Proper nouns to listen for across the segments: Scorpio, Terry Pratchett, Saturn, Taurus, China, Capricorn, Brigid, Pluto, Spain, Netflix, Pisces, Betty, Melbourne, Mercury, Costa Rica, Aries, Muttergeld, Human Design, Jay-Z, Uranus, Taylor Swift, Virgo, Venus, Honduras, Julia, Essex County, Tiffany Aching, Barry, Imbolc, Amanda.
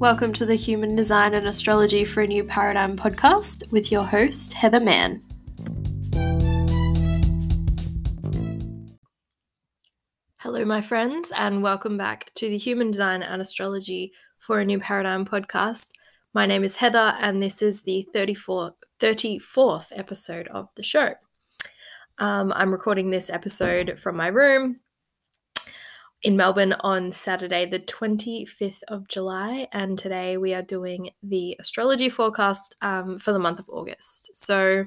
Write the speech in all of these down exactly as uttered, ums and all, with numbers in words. Welcome to the Human Design and Astrology for a New Paradigm podcast with your host, Heather Mann. Hello, my friends, and welcome back to the Human Design and Astrology for a New Paradigm podcast. My name is Heather, and this is the thirty-fourth episode of the show. Um, I'm recording this episode from my room in Melbourne on Saturday, the twenty-fifth of July, and today we are doing the astrology forecast um, for the month of August. So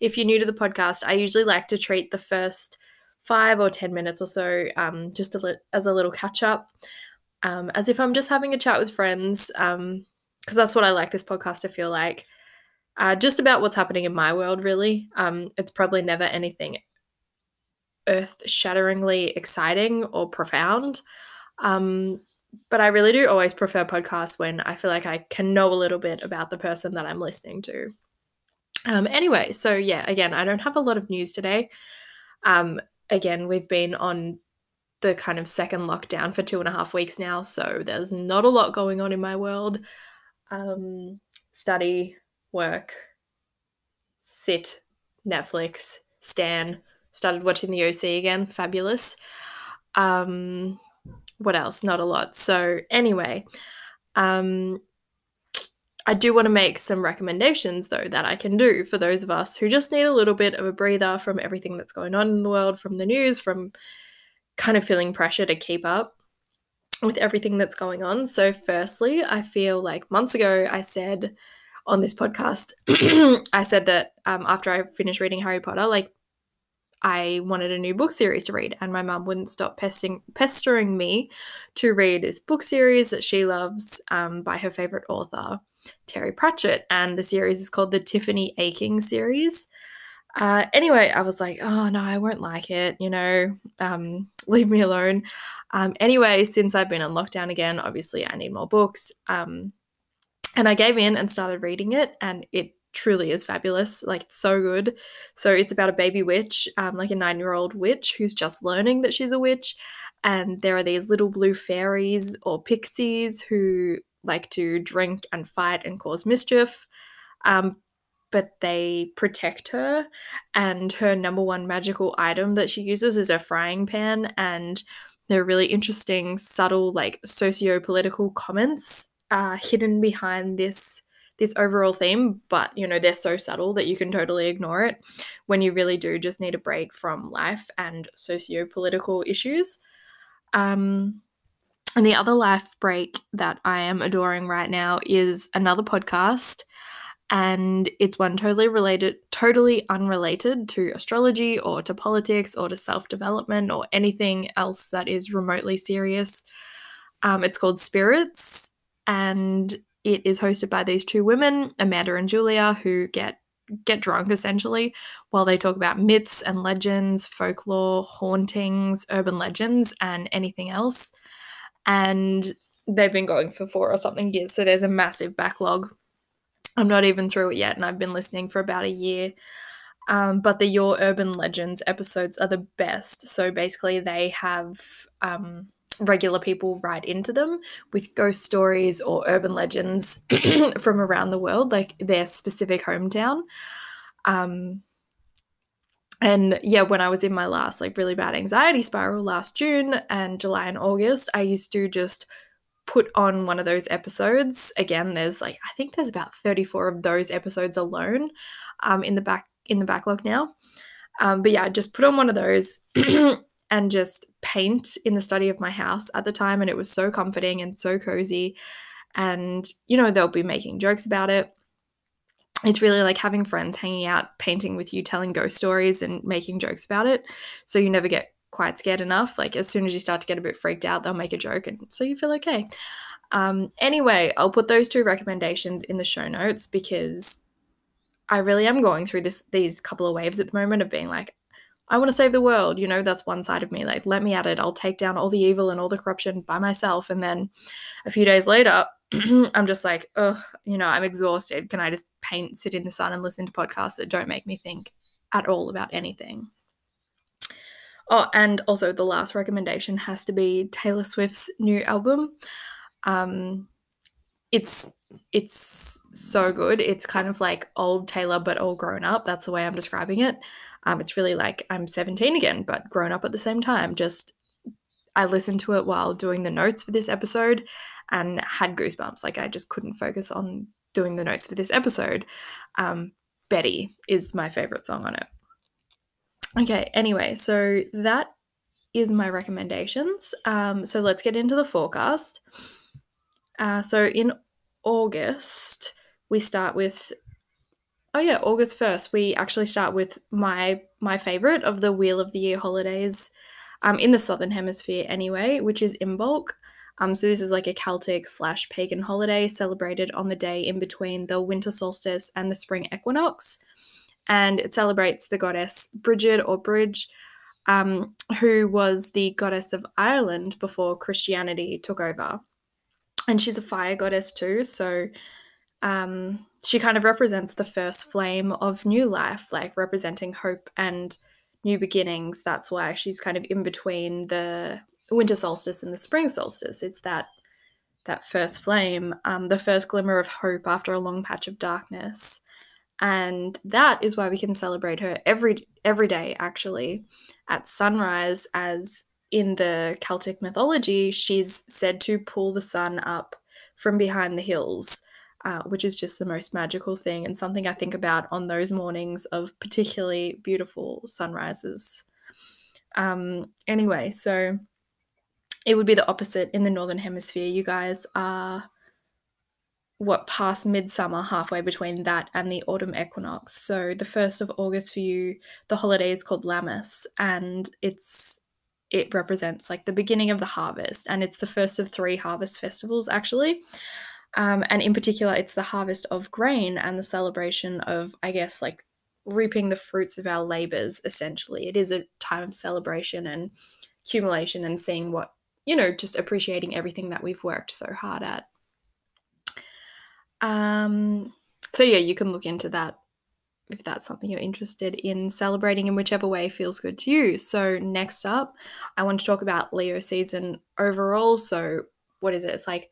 if you're new to the podcast, I usually like to treat the first five or ten minutes or so um, just a li- as a little catch-up, um, as if I'm just having a chat with friends, because um, that's what I like this podcast to feel like. Uh, just about what's happening in my world, really. Um, it's probably never anything earth-shatteringly exciting or profound. Um, but I really do always prefer podcasts when I feel like I can know a little bit about the person that I'm listening to. Um, anyway, so yeah, again, I don't have a lot of news today. Um, again, we've been on the kind of second lockdown for two and a half weeks now, so there's not a lot going on in my world. Um, study, work, sit, Netflix, Stan, started watching the O C again, fabulous. Um, what else? Not a lot. So anyway, um, I do want to make some recommendations though that I can do for those of us who just need a little bit of a breather from everything that's going on in the world, from the news, from kind of feeling pressure to keep up with everything that's going on. So firstly, I feel like months ago I said on this podcast, I said that um, after I finished reading Harry Potter, like I wanted a new book series to read, and my mum wouldn't stop pesting, pestering me to read this book series that she loves um, by her favourite author, Terry Pratchett, and the series is called the Tiffany Aching series. Uh, anyway, I was like, oh no, I won't like it, you know, um, leave me alone. Um, anyway, since I've been on lockdown again, obviously I need more books, um, and I gave in and started reading it, and it truly is fabulous. Like, it's so good. So it's about a baby witch, um, like a nine-year-old witch who's just learning that she's a witch, and there are these little blue fairies or pixies who like to drink and fight and cause mischief, um, but they protect her, and her number one magical item that she uses is her frying pan, and they're really interesting, subtle, like, socio-political comments Uh, hidden behind this this overall theme, but you know they're so subtle that you can totally ignore it when you really do just need a break from life and socio-political issues. Um, and the other life break that I am adoring right now is another podcast, and it's one totally related, totally unrelated to astrology or to politics or to self-development or anything else that is remotely serious. Um, it's called Spirits. And it is hosted by these two women, Amanda and Julia, who get get drunk essentially while they talk about myths and legends, folklore, hauntings, urban legends, and anything else. And they've been going for four or something years, so there's a massive backlog. I'm not even through it yet, and I've been listening for about a year. Um, but the Your Urban Legends episodes are the best. So basically they have um, regular people write into them with ghost stories or urban legends from around the world, like their specific hometown. Um, and yeah, when I was in my last like really bad anxiety spiral last June and July and August, I used to just put on one of those episodes. Again, there's like, I think there's about thirty-four of those episodes alone um, in the back, in the backlog now. Um, but yeah, I just put on one of those and just paint in the study of my house at the time, and it was so comforting and so cozy, and you know they'll be making jokes about it. It's really like having friends hanging out painting with you, telling ghost stories and making jokes about it, so you never get quite scared enough. Like as soon as you start to get a bit freaked out, they'll make a joke, and so you feel okay. Um, anyway, I'll put those two recommendations in the show notes, because I really am going through this these couple of waves at the moment of being like, I want to save the world, you know, that's one side of me, like, let me at it, I'll take down all the evil and all the corruption by myself, and then a few days later, I'm just like, ugh, you know, I'm exhausted, can I just paint, sit in the sun and listen to podcasts that don't make me think at all about anything. Oh, and also the last recommendation has to be Taylor Swift's new album, um, it's it's so good. It's kind of like old Taylor but all grown up. That's the way I'm describing it. Um, it's really like I'm seventeen again but grown up at the same time. Just I listened to it while doing the notes for this episode and had goosebumps. Like I just couldn't focus on doing the notes for this episode. Um, Betty is my favorite song on it. Okay, anyway, so that is my recommendations. Um, so let's get into the forecast. Uh, so in August, we start with, oh yeah, August first, we actually start with my my favorite of the Wheel of the Year holidays um, in the Southern Hemisphere anyway, which is Imbolc. Um, so this is like a Celtic slash pagan holiday celebrated on the day in between the winter solstice and the spring equinox. And it celebrates the goddess Brigid or Bridge, um, who was the goddess of Ireland before Christianity took over. And she's a fire goddess too, so um, she kind of represents the first flame of new life, like representing hope and new beginnings. That's why she's kind of in between the winter solstice and the spring solstice. It's that that first flame, um, the first glimmer of hope after a long patch of darkness. And that is why we can celebrate her every every day, actually, at sunrise, as in the Celtic mythology, she's said to pull the sun up from behind the hills, uh, which is just the most magical thing and something I think about on those mornings of particularly beautiful sunrises. Um, anyway, so it would be the opposite in the Northern Hemisphere. You guys are... what past midsummer, halfway between that and the autumn equinox. So the first of August for you, the holiday is called Lammas, and it's it represents like the beginning of the harvest, and it's the first of three harvest festivals actually, um, and in particular it's the harvest of grain and the celebration of, I guess, like reaping the fruits of our labors essentially. It is a time of celebration and accumulation and seeing what, you know, just appreciating everything that we've worked so hard at. Um, so yeah, you can look into that if that's something you're interested in celebrating in whichever way feels good to you. So next up, I want to talk about Leo season overall. So what is it? It's like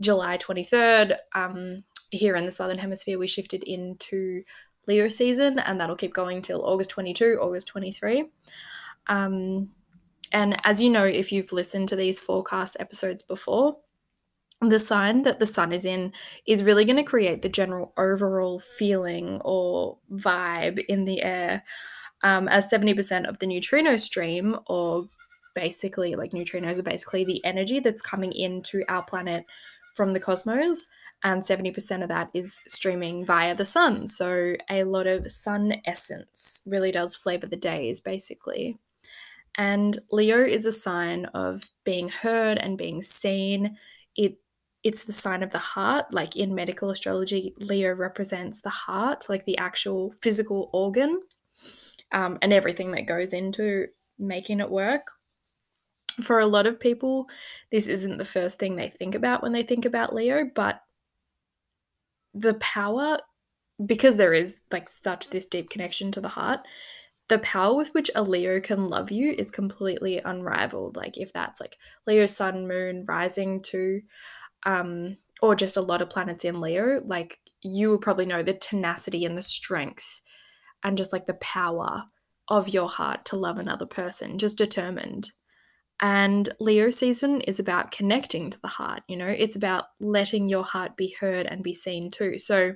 July twenty-third. Um, here in the Southern Hemisphere, we shifted into Leo season, and that'll keep going till August twenty-second, August twenty-third. Um, and as you know, if you've listened to these forecast episodes before, the sign that the sun is in is really going to create the general overall feeling or vibe in the air, um, as seventy percent of the neutrino stream, or basically like neutrinos are basically the energy that's coming into our planet from the cosmos, and seventy percent of that is streaming via the sun. So a lot of sun essence really does flavor the days basically. And Leo is a sign of being heard and being seen. It It's the sign of the heart. Like in medical astrology, Leo represents the heart, like the actual physical organ, um, and everything that goes into making it work. For a lot of people, this isn't the first thing they think about when they think about Leo, but the power, because there is like such this deep connection to the heart, the power with which a Leo can love you is completely unrivaled. Like if that's like Leo, sun, moon, rising too, um, or just a lot of planets in Leo, like you will probably know the tenacity and the strength and just like the power of your heart to love another person, just determined. And Leo season is about connecting to the heart, you know, it's about letting your heart be heard and be seen too. So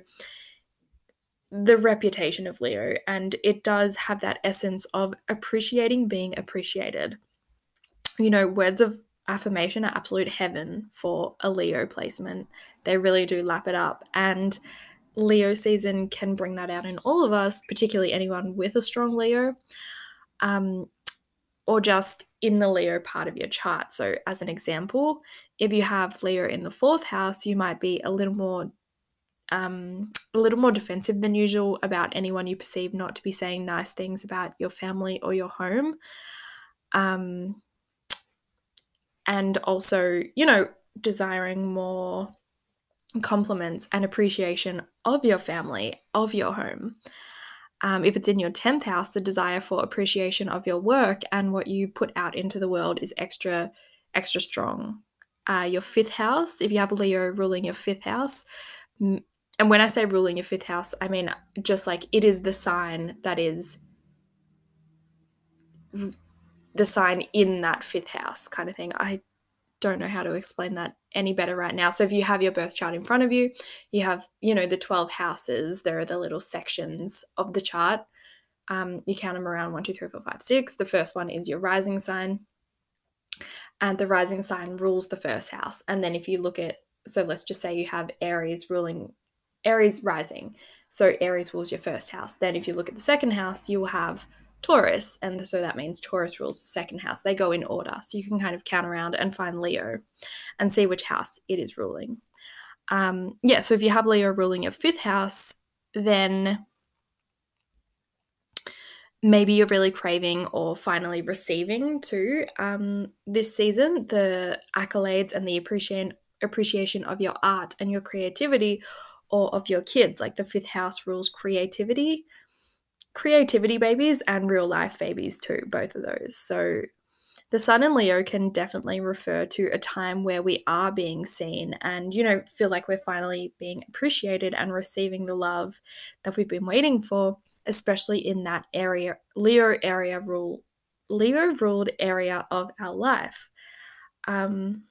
the reputation of Leo, and it does have that essence of appreciating being appreciated. You know, words of affirmation are absolute heaven for a Leo placement. They really do lap it up, and Leo season can bring that out in all of us, particularly anyone with a strong Leo, um, or just in the Leo part of your chart. So as an example, if you have Leo in the fourth house, you might be a little more Um, a little more defensive than usual about anyone you perceive not to be saying nice things about your family or your home. Um, and also, you know, desiring more compliments and appreciation of your family, of your home. Um, if it's in your tenth house, the desire for appreciation of your work and what you put out into the world is extra, extra strong. uh, your fifth house, if you have Leo ruling your fifth house. And when I say ruling your fifth house, I mean just like it is the sign that is the sign in that fifth house kind of thing. I don't know how to explain that any better right now. So if you have your birth chart in front of you, you have, you know, the twelve houses. There are the little sections of the chart. Um, you count them around one, two, three, four, five, six. The first one is your rising sign, and the rising sign rules the first house. And then if you look at, so let's just say you have Aries ruling, Aries rising. So Aries rules your first house. Then if you look at the second house, you will have Taurus. And so that means Taurus rules the second house. They go in order. So you can kind of count around and find Leo and see which house it is ruling. Um, yeah, so if you have Leo ruling your fifth house, then maybe you're really craving or finally receiving too um, this season the accolades and the appreciation appreciation of your art and your creativity, or of your kids. Like the fifth house rules creativity. Creativity babies and real life babies too, both of those. So the sun in Leo can definitely refer to a time where we are being seen and, you know, feel like we're finally being appreciated and receiving the love that we've been waiting for, especially in that area, Leo area rule, Leo ruled area of our life. Um,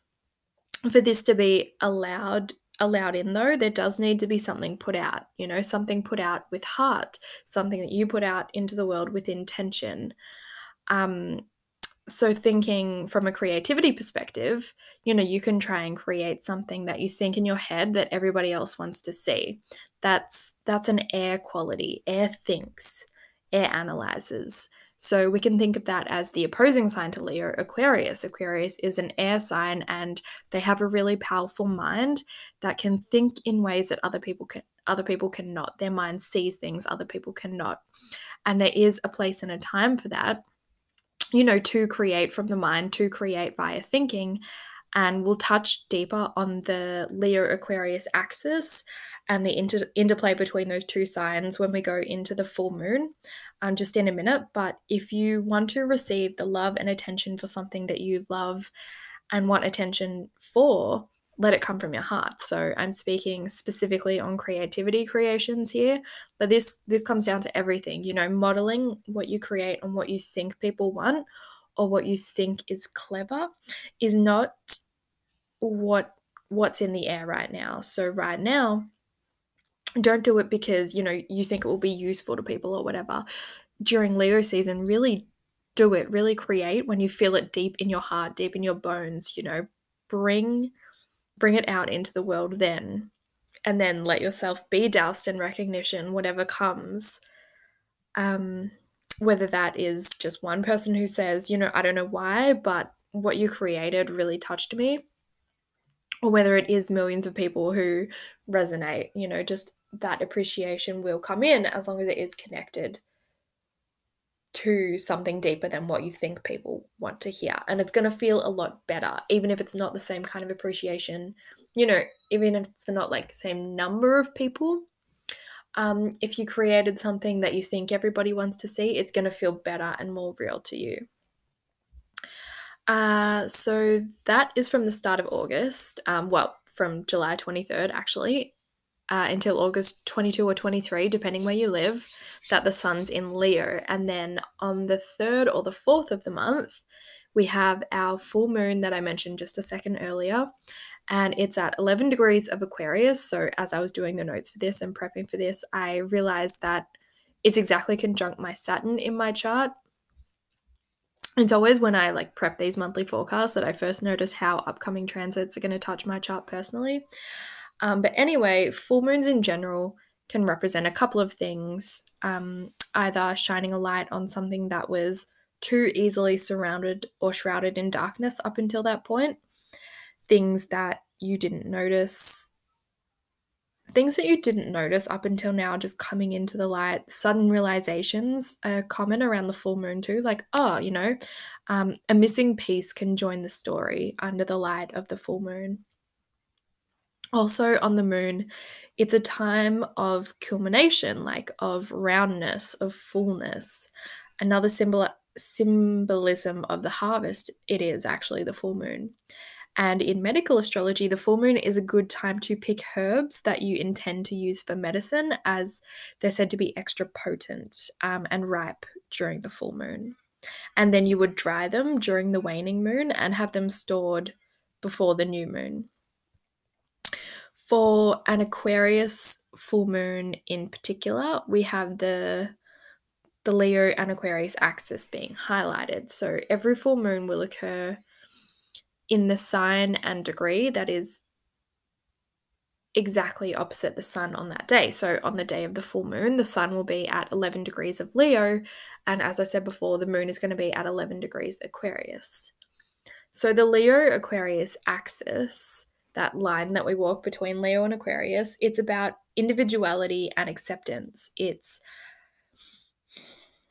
for this to be allowed allowed in though, there does need to be something put out, you know, something put out with heart, something that you put out into the world with intention. Um, so thinking from a creativity perspective, you know, you can try and create something that you think in your head that everybody else wants to see. That's, that's an air quality. Air thinks, air analyzes. So we can think of that as the opposing sign to Leo, Aquarius. Aquarius is an air sign, and they have a really powerful mind that can think in ways that other people can, other people cannot. Their mind sees things other people cannot. And there is a place and a time for that, you know, to create from the mind, to create via thinking. And we'll touch deeper on the Leo Aquarius axis and the inter- interplay between those two signs when we go into the full moon, um, just in a minute. But if you want to receive the love and attention for something that you love and want attention for, let it come from your heart. So I'm speaking specifically on creativity creations here, but this, this comes down to everything, you know, modeling what you create and what you think people want, or what you think is clever, is not what what's in the air right now. So right now, don't do it because, you know, you think it will be useful to people or whatever. During Leo season, really do it, really create when you feel it deep in your heart, deep in your bones, you know, bring, bring it out into the world then, and then let yourself be doused in recognition, whatever comes. Um, whether that is just one person who says, you know, I don't know why, but what you created really touched me, or whether it is millions of people who resonate, you know, just that appreciation will come in as long as it is connected to something deeper than what you think people want to hear. And it's going to feel a lot better, even if it's not the same kind of appreciation, you know, even if it's not like the same number of people. Um, if you created something that you think everybody wants to see, it's going to feel better and more real to you. Uh, so that is from the start of August, um, well, from July twenty-third, actually, uh, until August twenty-second or twenty-third, depending where you live, that the sun's in Leo. And then on the third or the fourth of the month, we have our full moon that I mentioned just a second earlier. And it's at eleven degrees of Aquarius. So as I was doing the notes for this and prepping for this, I realized that it's exactly conjunct my Saturn in my chart. It's always when I like prep these monthly forecasts that I first notice how upcoming transits are going to touch my chart personally. Um, but anyway, full moons in general can represent a couple of things, um, either shining a light on something that was too easily surrounded or shrouded in darkness up until that point. Things that you didn't notice, things that you didn't notice up until now just coming into the light. Sudden realizations are common around the full moon too, like, oh, you know, um, a missing piece can join the story under the light of the full moon. Also on the moon, it's a time of culmination, like of roundness, of fullness. Another symbol, symbolism of the harvest, it is actually the full moon. And in medical astrology, the full moon is a good time to pick herbs that you intend to use for medicine, as they're said to be extra potent um, and ripe during the full moon. And then you would dry them during the waning moon and have them stored before the new moon. For an Aquarius full moon in particular, we have the the Leo and Aquarius axis being highlighted. So every full moon will occur in the sign and degree that is exactly opposite the sun on that day. So on the day of the full moon, the sun will be at eleven degrees of Leo. And as I said before, the moon is going to be at eleven degrees Aquarius. So the Leo Aquarius axis, that line that we walk between Leo and Aquarius, it's about individuality and acceptance. It's,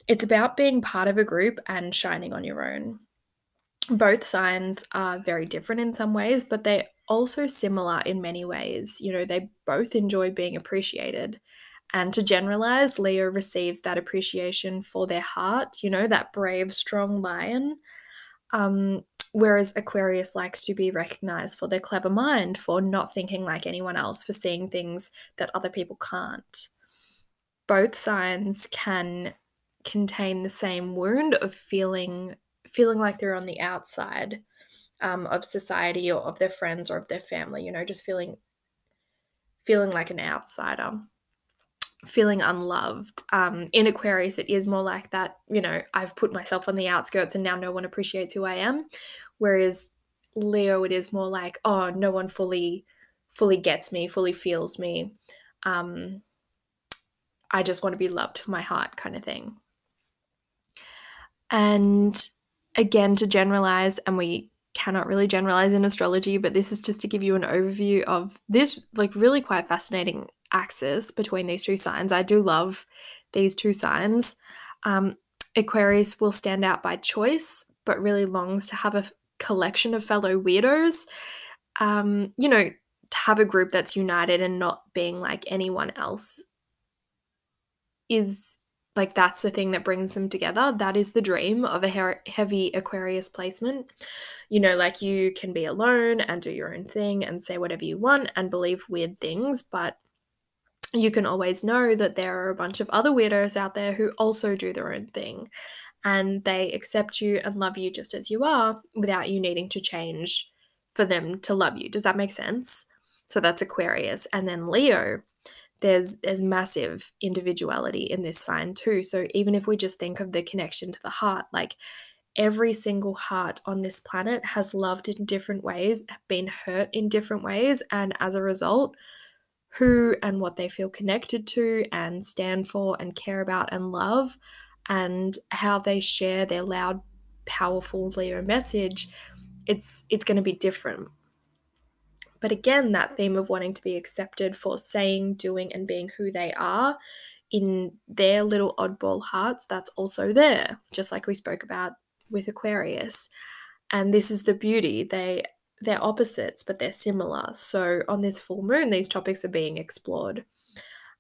it's about being part of a group and shining on your own. Both signs are very different in some ways, but they're also similar in many ways. You know, they both enjoy being appreciated. And to generalize, Leo receives that appreciation for their heart, you know, that brave, strong lion. Um, whereas Aquarius likes to be recognized for their clever mind, for not thinking like anyone else, for seeing things that other people can't. Both signs can contain the same wound of feeling feeling like they're on the outside um, of society or of their friends or of their family, you know, just feeling feeling like an outsider, feeling unloved. Um, in Aquarius, it is more like that, you know, I've put myself on the outskirts and now no one appreciates who I am. Whereas Leo, it is more like, oh, no one fully, fully gets me, fully feels me. Um, I just want to be loved for my heart kind of thing. And again, to generalize, and we cannot really generalize in astrology, but this is just to give you an overview of this, like, really quite fascinating axis between these two signs. I do love these two signs. Um, Aquarius will stand out by choice, but really longs to have a collection of fellow weirdos, um, you know, to have a group that's united and not being like anyone else is... Like, that's the thing that brings them together. That is the dream of a he- heavy Aquarius placement. You know, like, you can be alone and do your own thing and say whatever you want and believe weird things, but you can always know that there are a bunch of other weirdos out there who also do their own thing, and they accept you and love you just as you are without you needing to change for them to love you. Does that make sense? So that's Aquarius. And then Leo. There's there's massive individuality in this sign too. So even if we just think of the connection to the heart, like, every single heart on this planet has loved in different ways, been hurt in different ways, and as a result, who and what they feel connected to and stand for and care about and love, and how they share their loud, powerful Leo message, it's it's going to be different. But again, that theme of wanting to be accepted for saying, doing, and being who they are in their little oddball hearts, that's also there, just like we spoke about with Aquarius. And this is the beauty. They, they're opposites, but they're similar. So on this full moon, these topics are being explored.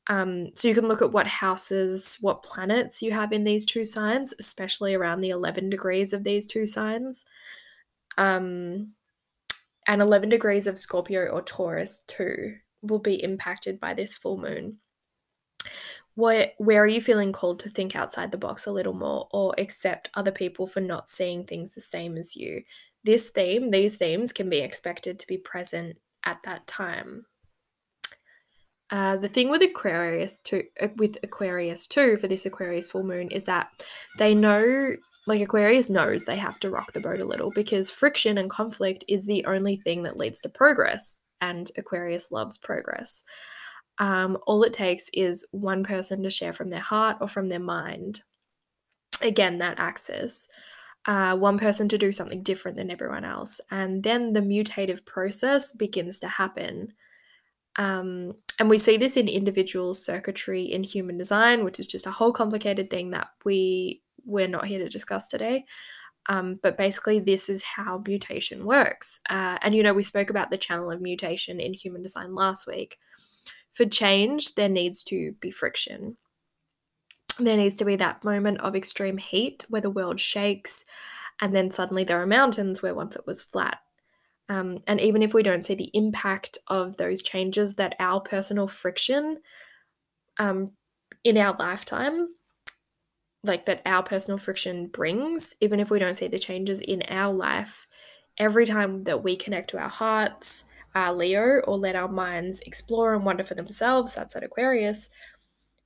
Um, so you can look at what houses, what planets you have in these two signs, especially around the eleven degrees of these two signs. Um... And eleven degrees of Scorpio or Taurus too will be impacted by this full moon. Where, where are you feeling called to think outside the box a little more, or accept other people for not seeing things the same as you? This theme, these themes can be expected to be present at that time. Uh, the thing with Aquarius too, with Aquarius too, for this Aquarius full moon, is that they know. Like, Aquarius knows they have to rock the boat a little, because friction and conflict is the only thing that leads to progress, and Aquarius loves progress. Um, all it takes is one person to share from their heart or from their mind. Again, that axis. Uh, one person to do something different than everyone else. And then the mutative process begins to happen. Um, and we see this in individual circuitry in human design, which is just a whole complicated thing that we... we're not here to discuss today, um, but basically this is how mutation works. Uh, and, you know, we spoke about the channel of mutation in human design last week. For change, there needs to be friction. There needs to be that moment of extreme heat where the world shakes, and then suddenly there are mountains where once it was flat. Um, and even if we don't see the impact of those changes that our personal friction um, in our lifetime, like that our personal friction brings, even if we don't see the changes in our life, every time that we connect to our hearts, our Leo, or let our minds explore and wonder for themselves, that's that Aquarius,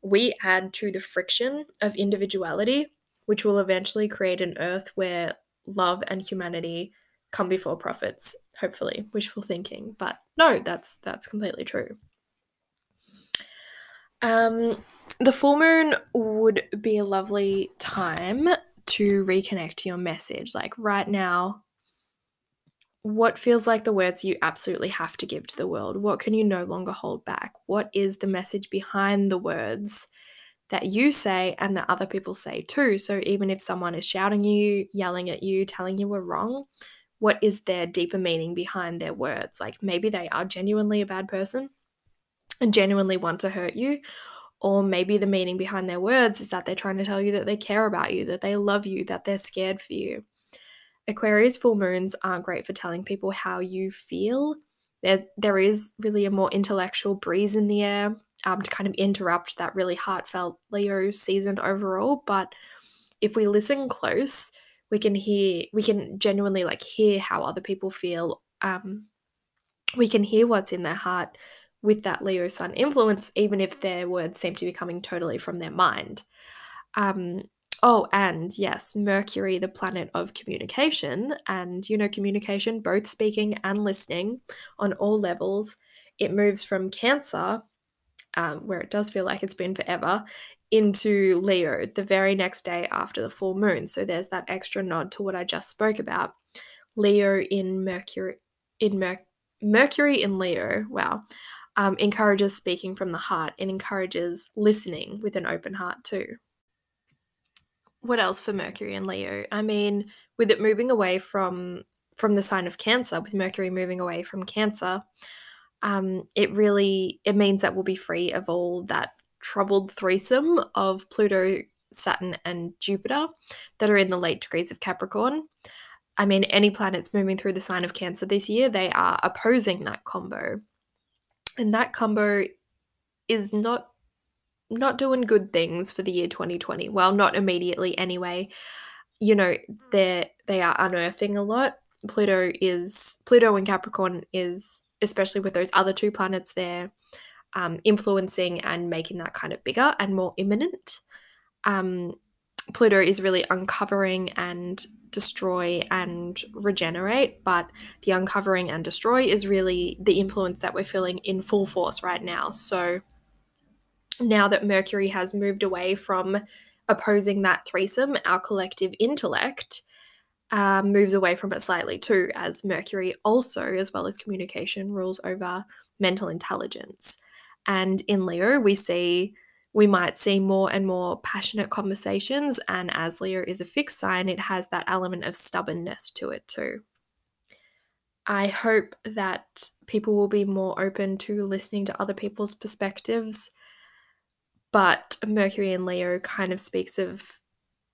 we add to the friction of individuality, which will eventually create an earth where love and humanity come before profits, hopefully. Wishful thinking, but no, that's that's completely true. Um, the full moon would be a lovely time to reconnect to your message. Like right now, what feels like the words you absolutely have to give to the world? What can you no longer hold back? What is the message behind the words that you say and that other people say too? So even if someone is shouting at you, yelling at you, telling you we're wrong, what is their deeper meaning behind their words? Like maybe they are genuinely a bad person and genuinely want to hurt you. Or maybe the meaning behind their words is that they're trying to tell you that they care about you, that they love you, that they're scared for you. Aquarius full moons aren't great for telling people how you feel. There, there is really a more intellectual breeze in the air um, to kind of interrupt that really heartfelt Leo season overall. But if we listen close, we can hear, we can genuinely like hear how other people feel. Um, we can hear what's in their heart with that Leo sun influence, even if their words seem to be coming totally from their mind. Um, oh, and yes, Mercury, the planet of communication, and you know, communication, both speaking and listening on all levels. It moves from Cancer, um, where it does feel like it's been forever, into Leo the very next day after the full moon. So there's that extra nod to what I just spoke about. Leo in Mercury, in Mer- Mercury in Leo, wow, um, encourages speaking from the heart and encourages listening with an open heart too. What else for Mercury in Leo? I mean, with it moving away from, from the sign of Cancer, with Mercury moving away from Cancer, um, it really, it means that we'll be free of all that troubled threesome of Pluto, Saturn, and Jupiter that are in the late degrees of Capricorn. I mean, any planets moving through the sign of Cancer this year, they are opposing that combo. And that combo is not not doing good things for the year twenty twenty. Well, not immediately anyway. You know, they they are unearthing a lot. Pluto is Pluto and Capricorn is, especially with those other two planets there, Um, influencing and making that kind of bigger and more imminent. Um, Pluto is really uncovering and destroy and regenerate, but the uncovering and destroy is really the influence that we're feeling in full force right now. So now that Mercury has moved away from opposing that threesome, our collective intellect uh, moves away from it slightly too, as Mercury also, as well as communication, rules over mental intelligence. And in Leo, we see, we might see more and more passionate conversations. And as Leo is a fixed sign, it has that element of stubbornness to it too. I hope that people will be more open to listening to other people's perspectives. But Mercury in Leo kind of speaks of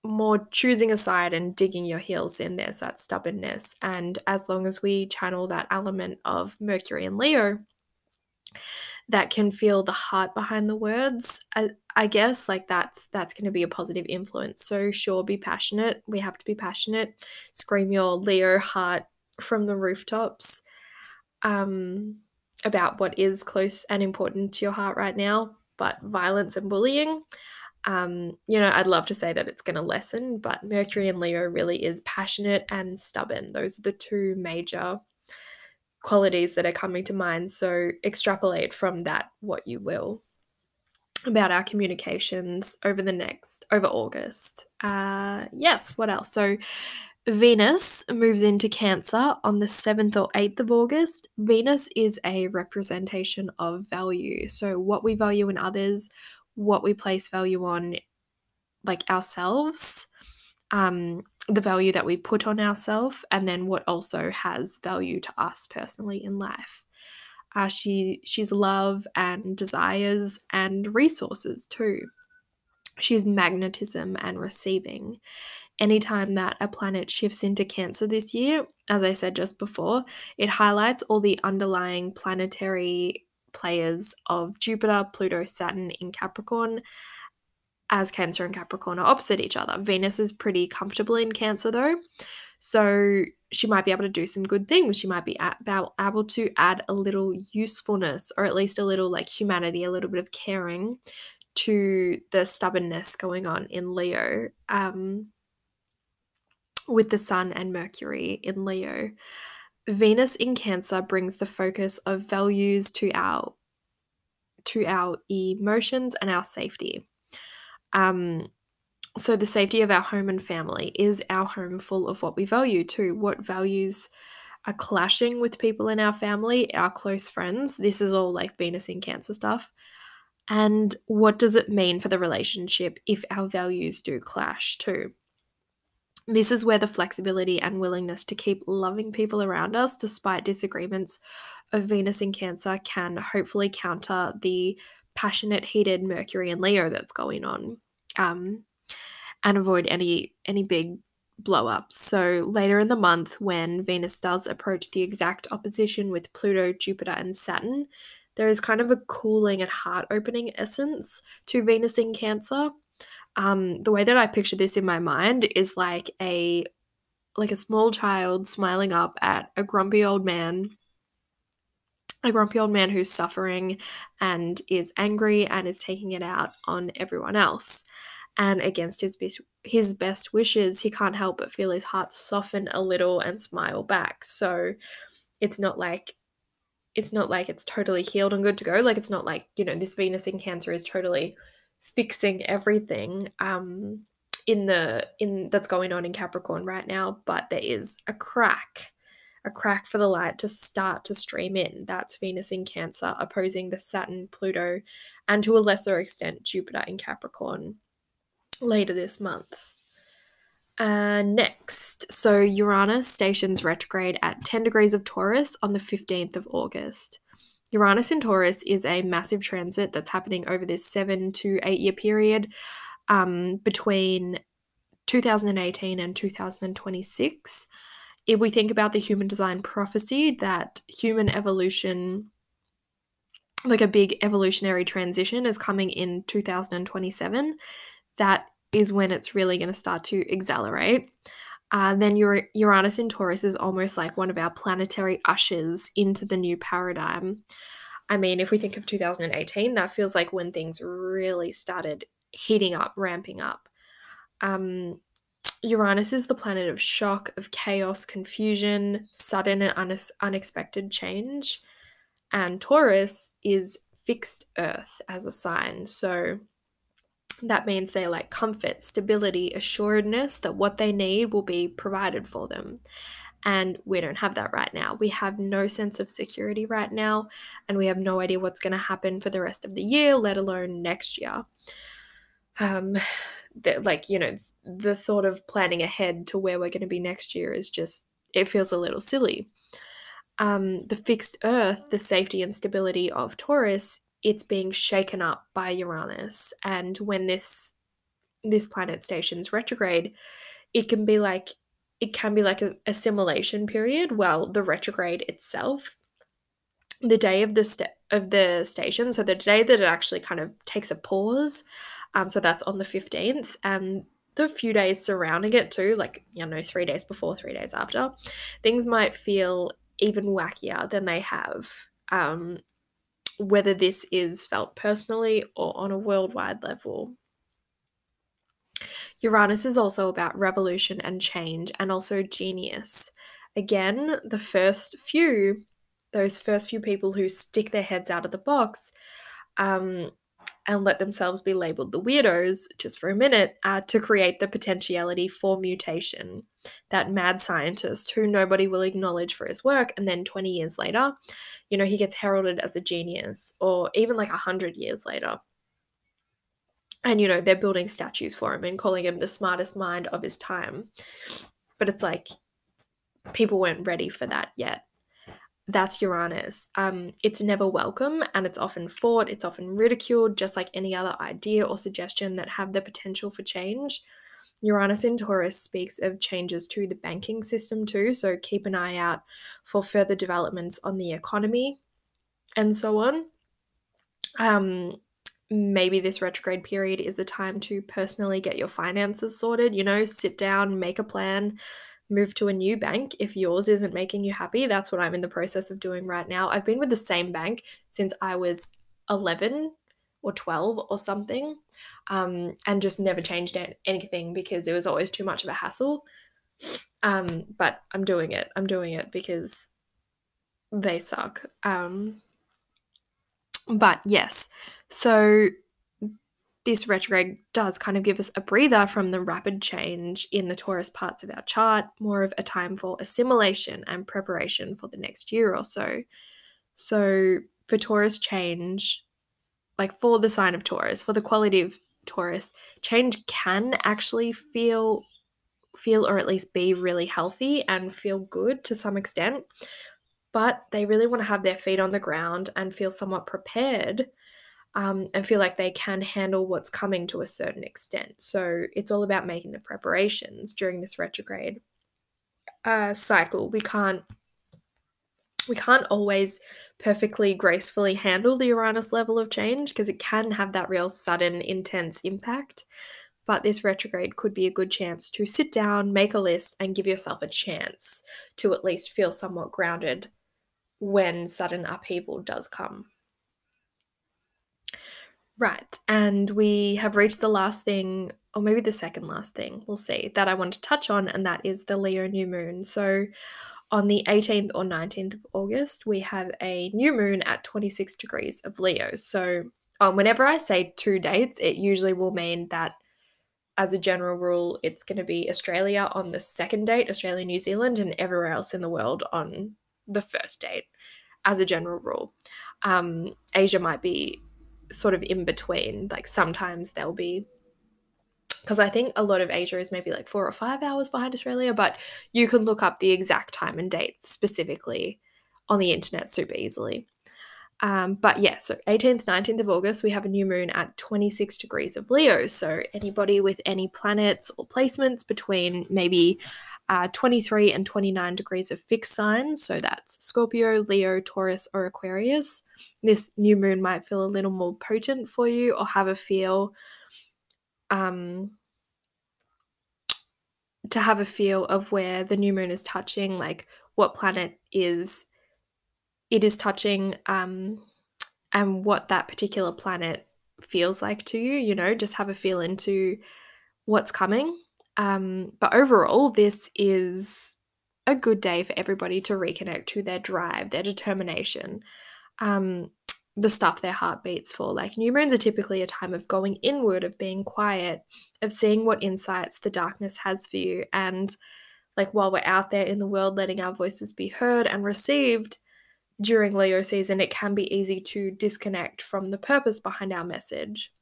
more choosing a side and digging your heels in. There's that stubbornness. And as long as we channel that element of Mercury in Leo, that can feel the heart behind the words, I, I guess, like that's that's going to be a positive influence. So sure, be passionate. We have to be passionate. Scream your Leo heart from the rooftops um, about what is close and important to your heart right now. But violence and bullying, um, you know, I'd love to say that it's going to lessen, but Mercury in Leo really is passionate and stubborn. Those are the two major qualities that are coming to mind. So extrapolate from that what you will about our communications over the next, over August. Uh, yes, what else? So Venus moves into Cancer on the seventh or eighth of August. Venus is a representation of value. So what we value in others, what we place value on, like ourselves, um, the value that we put on ourselves, and then what also has value to us personally in life. Uh, she she's love and desires and resources too. She's magnetism and receiving. anytime that a planet shifts into Cancer this year, as I said just before, it highlights all the underlying planetary players of Jupiter, Pluto, Saturn in Capricorn, as Cancer and Capricorn are opposite each other. Venus is pretty comfortable in Cancer though, so she might be able to do some good things. She might be able to add a little usefulness, or at least a little like humanity, a little bit of caring to the stubbornness going on in Leo, um, with the Sun and Mercury in Leo. Venus in Cancer brings the focus of values to our to our emotions and our safety. Um, so the safety of our home and family. Is our home full of what we value too? What values are clashing with people in our family, our close friends? This is all like Venus in Cancer stuff. And what does it mean for the relationship if our values do clash too? This is where the flexibility and willingness to keep loving people around us despite disagreements of Venus in Cancer can hopefully counter the passionate, heated Mercury and Leo that's going on, um, and avoid any any big blow-ups. So later in the month, when Venus does approach the exact opposition with Pluto, Jupiter, and Saturn, there is kind of a cooling and heart-opening essence to Venus in Cancer. Um, the way that I picture this in my mind is like a like a small child smiling up at a grumpy old man, a grumpy old man who's suffering and is angry and is taking it out on everyone else. And against his best, his best wishes, he can't help but feel his heart soften a little and smile back. So it's not like it's not like it's totally healed and good to go. Like, it's not like, you know, this Venus in Cancer is totally fixing everything um in the in that's going on in Capricorn right now, but there is a crack a crack for the light to start to stream in. That's Venus in Cancer opposing the Saturn, Pluto, and to a lesser extent Jupiter in Capricorn later this month. Uh, next, so Uranus stations retrograde at ten degrees of Taurus on the fifteenth of August. Uranus in Taurus is a massive transit that's happening over this seven to eight year period um, between two thousand eighteen and two thousand twenty-six. If we think about the Human Design prophecy, that human evolution, like a big evolutionary transition, is coming in two thousand twenty-seven, that is when it's really going to start to accelerate. Uh, then Ur- Uranus in Taurus is almost like one of our planetary ushers into the new paradigm. I mean, if we think of two thousand eighteen, that feels like when things really started heating up, ramping up. Um, Uranus is the planet of shock, of chaos, confusion, sudden and un- unexpected change. And Taurus is fixed earth as a sign. So that means they like comfort, stability, assuredness that what they need will be provided for them. And we don't have that right now. We have no sense of security right now, and we have no idea what's going to happen for the rest of the year, let alone next year. Um, that, like, you know, the thought of planning ahead to where we're going to be next year is just, it feels a little silly. Um, the fixed earth, the safety and stability of Taurus, it's being shaken up by Uranus. And when this this planet stations retrograde, it can be like it can be like a assimilation period. Well, the retrograde itself, the day of the st- of the station, so the day that it actually kind of takes a pause, um, so that's on the fifteenth, and the few days surrounding it too, like, you know, three days before, three days after, things might feel even wackier than they have. Um, whether this is felt personally or on a worldwide level. Uranus is also about revolution and change, and also genius. Again, the first few, those first few people who stick their heads out of the box um, and let themselves be labelled the weirdos, just for a minute, uh, to create the potentiality for mutation. That mad scientist who nobody will acknowledge for his work, and then twenty years later, you know, he gets heralded as a genius, or even like one hundred years later. And, you know, they're building statues for him and calling him the smartest mind of his time. But it's like people weren't ready for that yet. That's Uranus. Um, it's never welcome, and it's often fought, it's often ridiculed, just like any other idea or suggestion that have the potential for change. Uranus in Taurus speaks of changes to the banking system too, so keep an eye out for further developments on the economy and so on. Um, maybe this retrograde period is a time to personally get your finances sorted, you know, sit down, make a plan, move to a new bank if yours isn't making you happy. That's what I'm in the process of doing right now. I've been with the same bank since I was eleven or twelve or something, um, and just never changed anything because it was always too much of a hassle. Um, but I'm doing it. I'm doing it because they suck. Um, but yes, so this retrograde does kind of give us a breather from the rapid change in the Taurus parts of our chart, more of a time for assimilation and preparation for the next year or so. So for Taurus change, like for the sign of Taurus, for the quality of Taurus, change can actually feel, feel or at least be really healthy and feel good to some extent, but they really want to have their feet on the ground and feel somewhat prepared, um, and feel like they can handle what's coming to a certain extent. So it's all about making the preparations during this retrograde uh, cycle. We can't We can't always perfectly gracefully handle the Uranus level of change because it can have that real sudden, intense impact. But this retrograde could be a good chance to sit down, make a list, and give yourself a chance to at least feel somewhat grounded when sudden upheaval does come. Right, and we have reached the last thing, or maybe the second last thing, we'll see, that I want to touch on, and that is the Leo new moon. So on the eighteenth or nineteenth of August, we have a new moon at twenty-six degrees of Leo. So um, whenever I say two dates, it usually will mean that, as a general rule, it's going to be Australia on the second date, Australia, New Zealand, and everywhere else in the world on the first date, as a general rule. Um, Asia might be sort of in between. Like sometimes there'll be, because I think a lot of Asia is maybe like four or five hours behind Australia, but you can look up the exact time and date specifically on the internet super easily. Um, but yeah, so eighteenth, nineteenth of August, we have a new moon at twenty-six degrees of Leo. So anybody with any planets or placements between maybe uh, twenty-three and twenty-nine degrees of fixed signs, so that's Scorpio, Leo, Taurus, or Aquarius, this new moon might feel a little more potent for you or have a feel... Um, to have a feel of where the new moon is touching, like what planet is it is touching, um, and what that particular planet feels like to you, you know, just have a feel into what's coming. Um, but overall, this is a good day for everybody to reconnect to their drive, their determination, um, the stuff their heart beats for. Like new moons are typically a time of going inward, of being quiet, of seeing what insights the darkness has for you. And like while we're out there in the world letting our voices be heard and received during Leo season, it can be easy to disconnect from the purpose behind our message.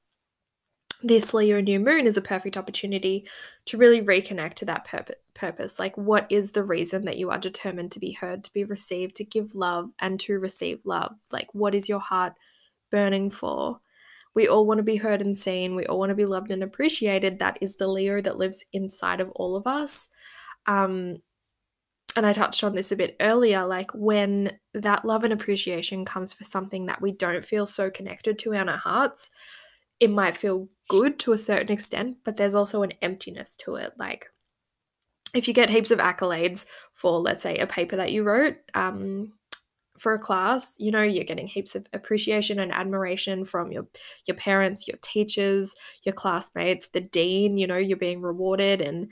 This Leo new moon is a perfect opportunity to really reconnect to that purpose. Purpose, like what is the reason that you are determined to be heard, to be received, to give love and to receive love? Like what is your heart burning for? We all want to be heard and seen. We all want to be loved and appreciated. That is the Leo that lives inside of all of us. Um, and I touched on this a bit earlier, like when that love and appreciation comes for something that we don't feel so connected to in our hearts, it might feel good to a certain extent, but there's also an emptiness to it. Like if you get heaps of accolades for, let's say, a paper that you wrote um, for a class, you know, you're getting heaps of appreciation and admiration from your, your parents, your teachers, your classmates, the dean, you know, you're being rewarded and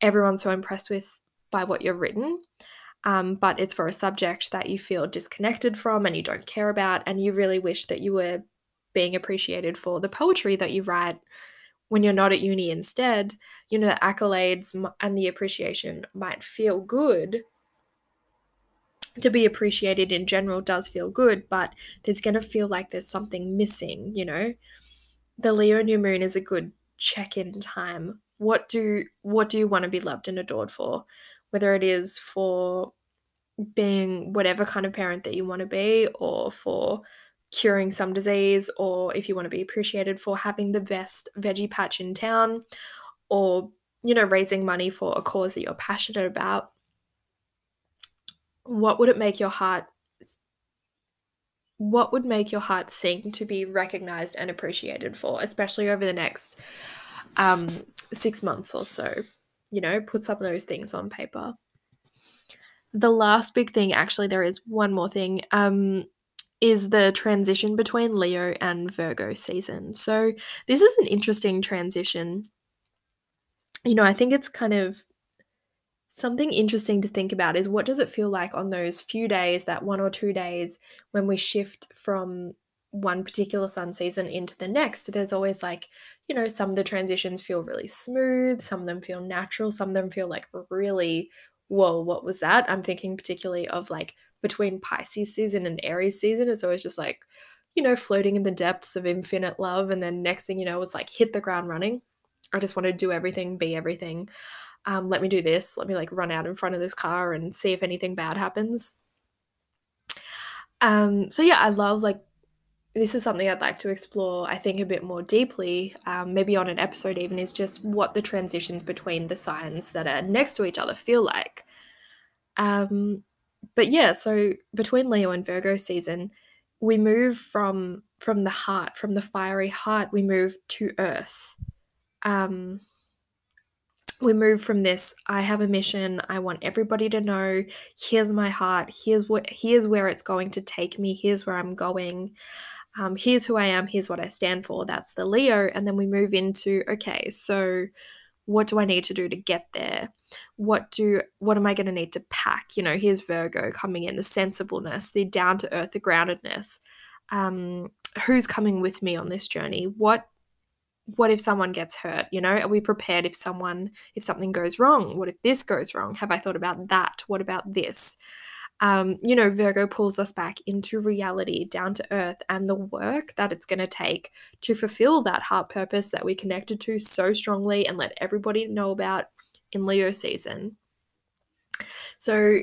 everyone's so impressed with by what you've written. Um, but it's for a subject that you feel disconnected from and you don't care about, and you really wish that you were being appreciated for the poetry that you write. When you're not at uni instead, you know, the accolades and the appreciation might feel good. To be appreciated in general does feel good, but there's going to feel like there's something missing, you know. The Leo new moon is a good check-in time. What do, what do you want to be loved and adored for? Whether it is for being whatever kind of parent that you want to be, or for curing some disease, or if you want to be appreciated for having the best veggie patch in town, or you know, raising money for a cause that you're passionate about, what would it make your heart, what would make your heart sing to be recognized and appreciated for, especially over the next um, six months or so? You know, put some of those things on paper. The last big thing, actually, there is one more thing, um, is the transition between Leo and Virgo season. So this is an interesting transition. You know, I think it's kind of something interesting to think about is what does it feel like on those few days, that one or two days when we shift from one particular sun season into the next? There's always like, you know, some of the transitions feel really smooth, some of them feel natural, some of them feel like really, whoa, what was that? I'm thinking particularly of like between Pisces season and Aries season. It's always just like, you know, floating in the depths of infinite love. And then next thing you know, it's like hit the ground running. I just want to do everything, be everything. Um, let me do this. Let me like run out in front of this car and see if anything bad happens. Um, so yeah, I love like, this is something I'd like to explore, I think, a bit more deeply, um, maybe on an episode even, is just what the transitions between the signs that are next to each other feel like. Um, but yeah, so between Leo and Virgo season, we move from, from the heart, from the fiery heart, we move to earth. Um, we move from this, I have a mission, I want everybody to know, here's my heart, here's what, here's where it's going to take me, here's where I'm going, um, here's who I am, here's what I stand for. That's the Leo. And then we move into, okay, so what do I need to do to get there? What do, what am I going to need to pack? You know, here's Virgo coming in, the sensibleness, the down to earth, the groundedness, um, who's coming with me on this journey? What, What if someone gets hurt? You know, are we prepared if someone, if something goes wrong? What if this goes wrong? Have I thought about that? What about this? Um, you know, Virgo pulls us back into reality, down to earth, and the work that it's going to take to fulfill that heart purpose that we connected to so strongly and let everybody know about in Leo season. So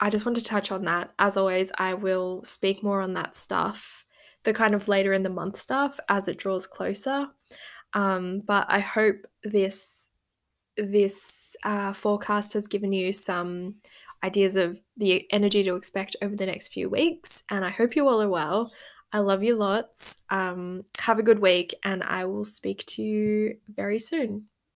I just want to touch on that. As always, I will speak more on that stuff, the kind of later in the month stuff as it draws closer. Um, but I hope this this uh, forecast has given you some ideas of the energy to expect over the next few weeks. And I hope you all are well. I love you lots. Um, have a good week, and I will speak to you very soon.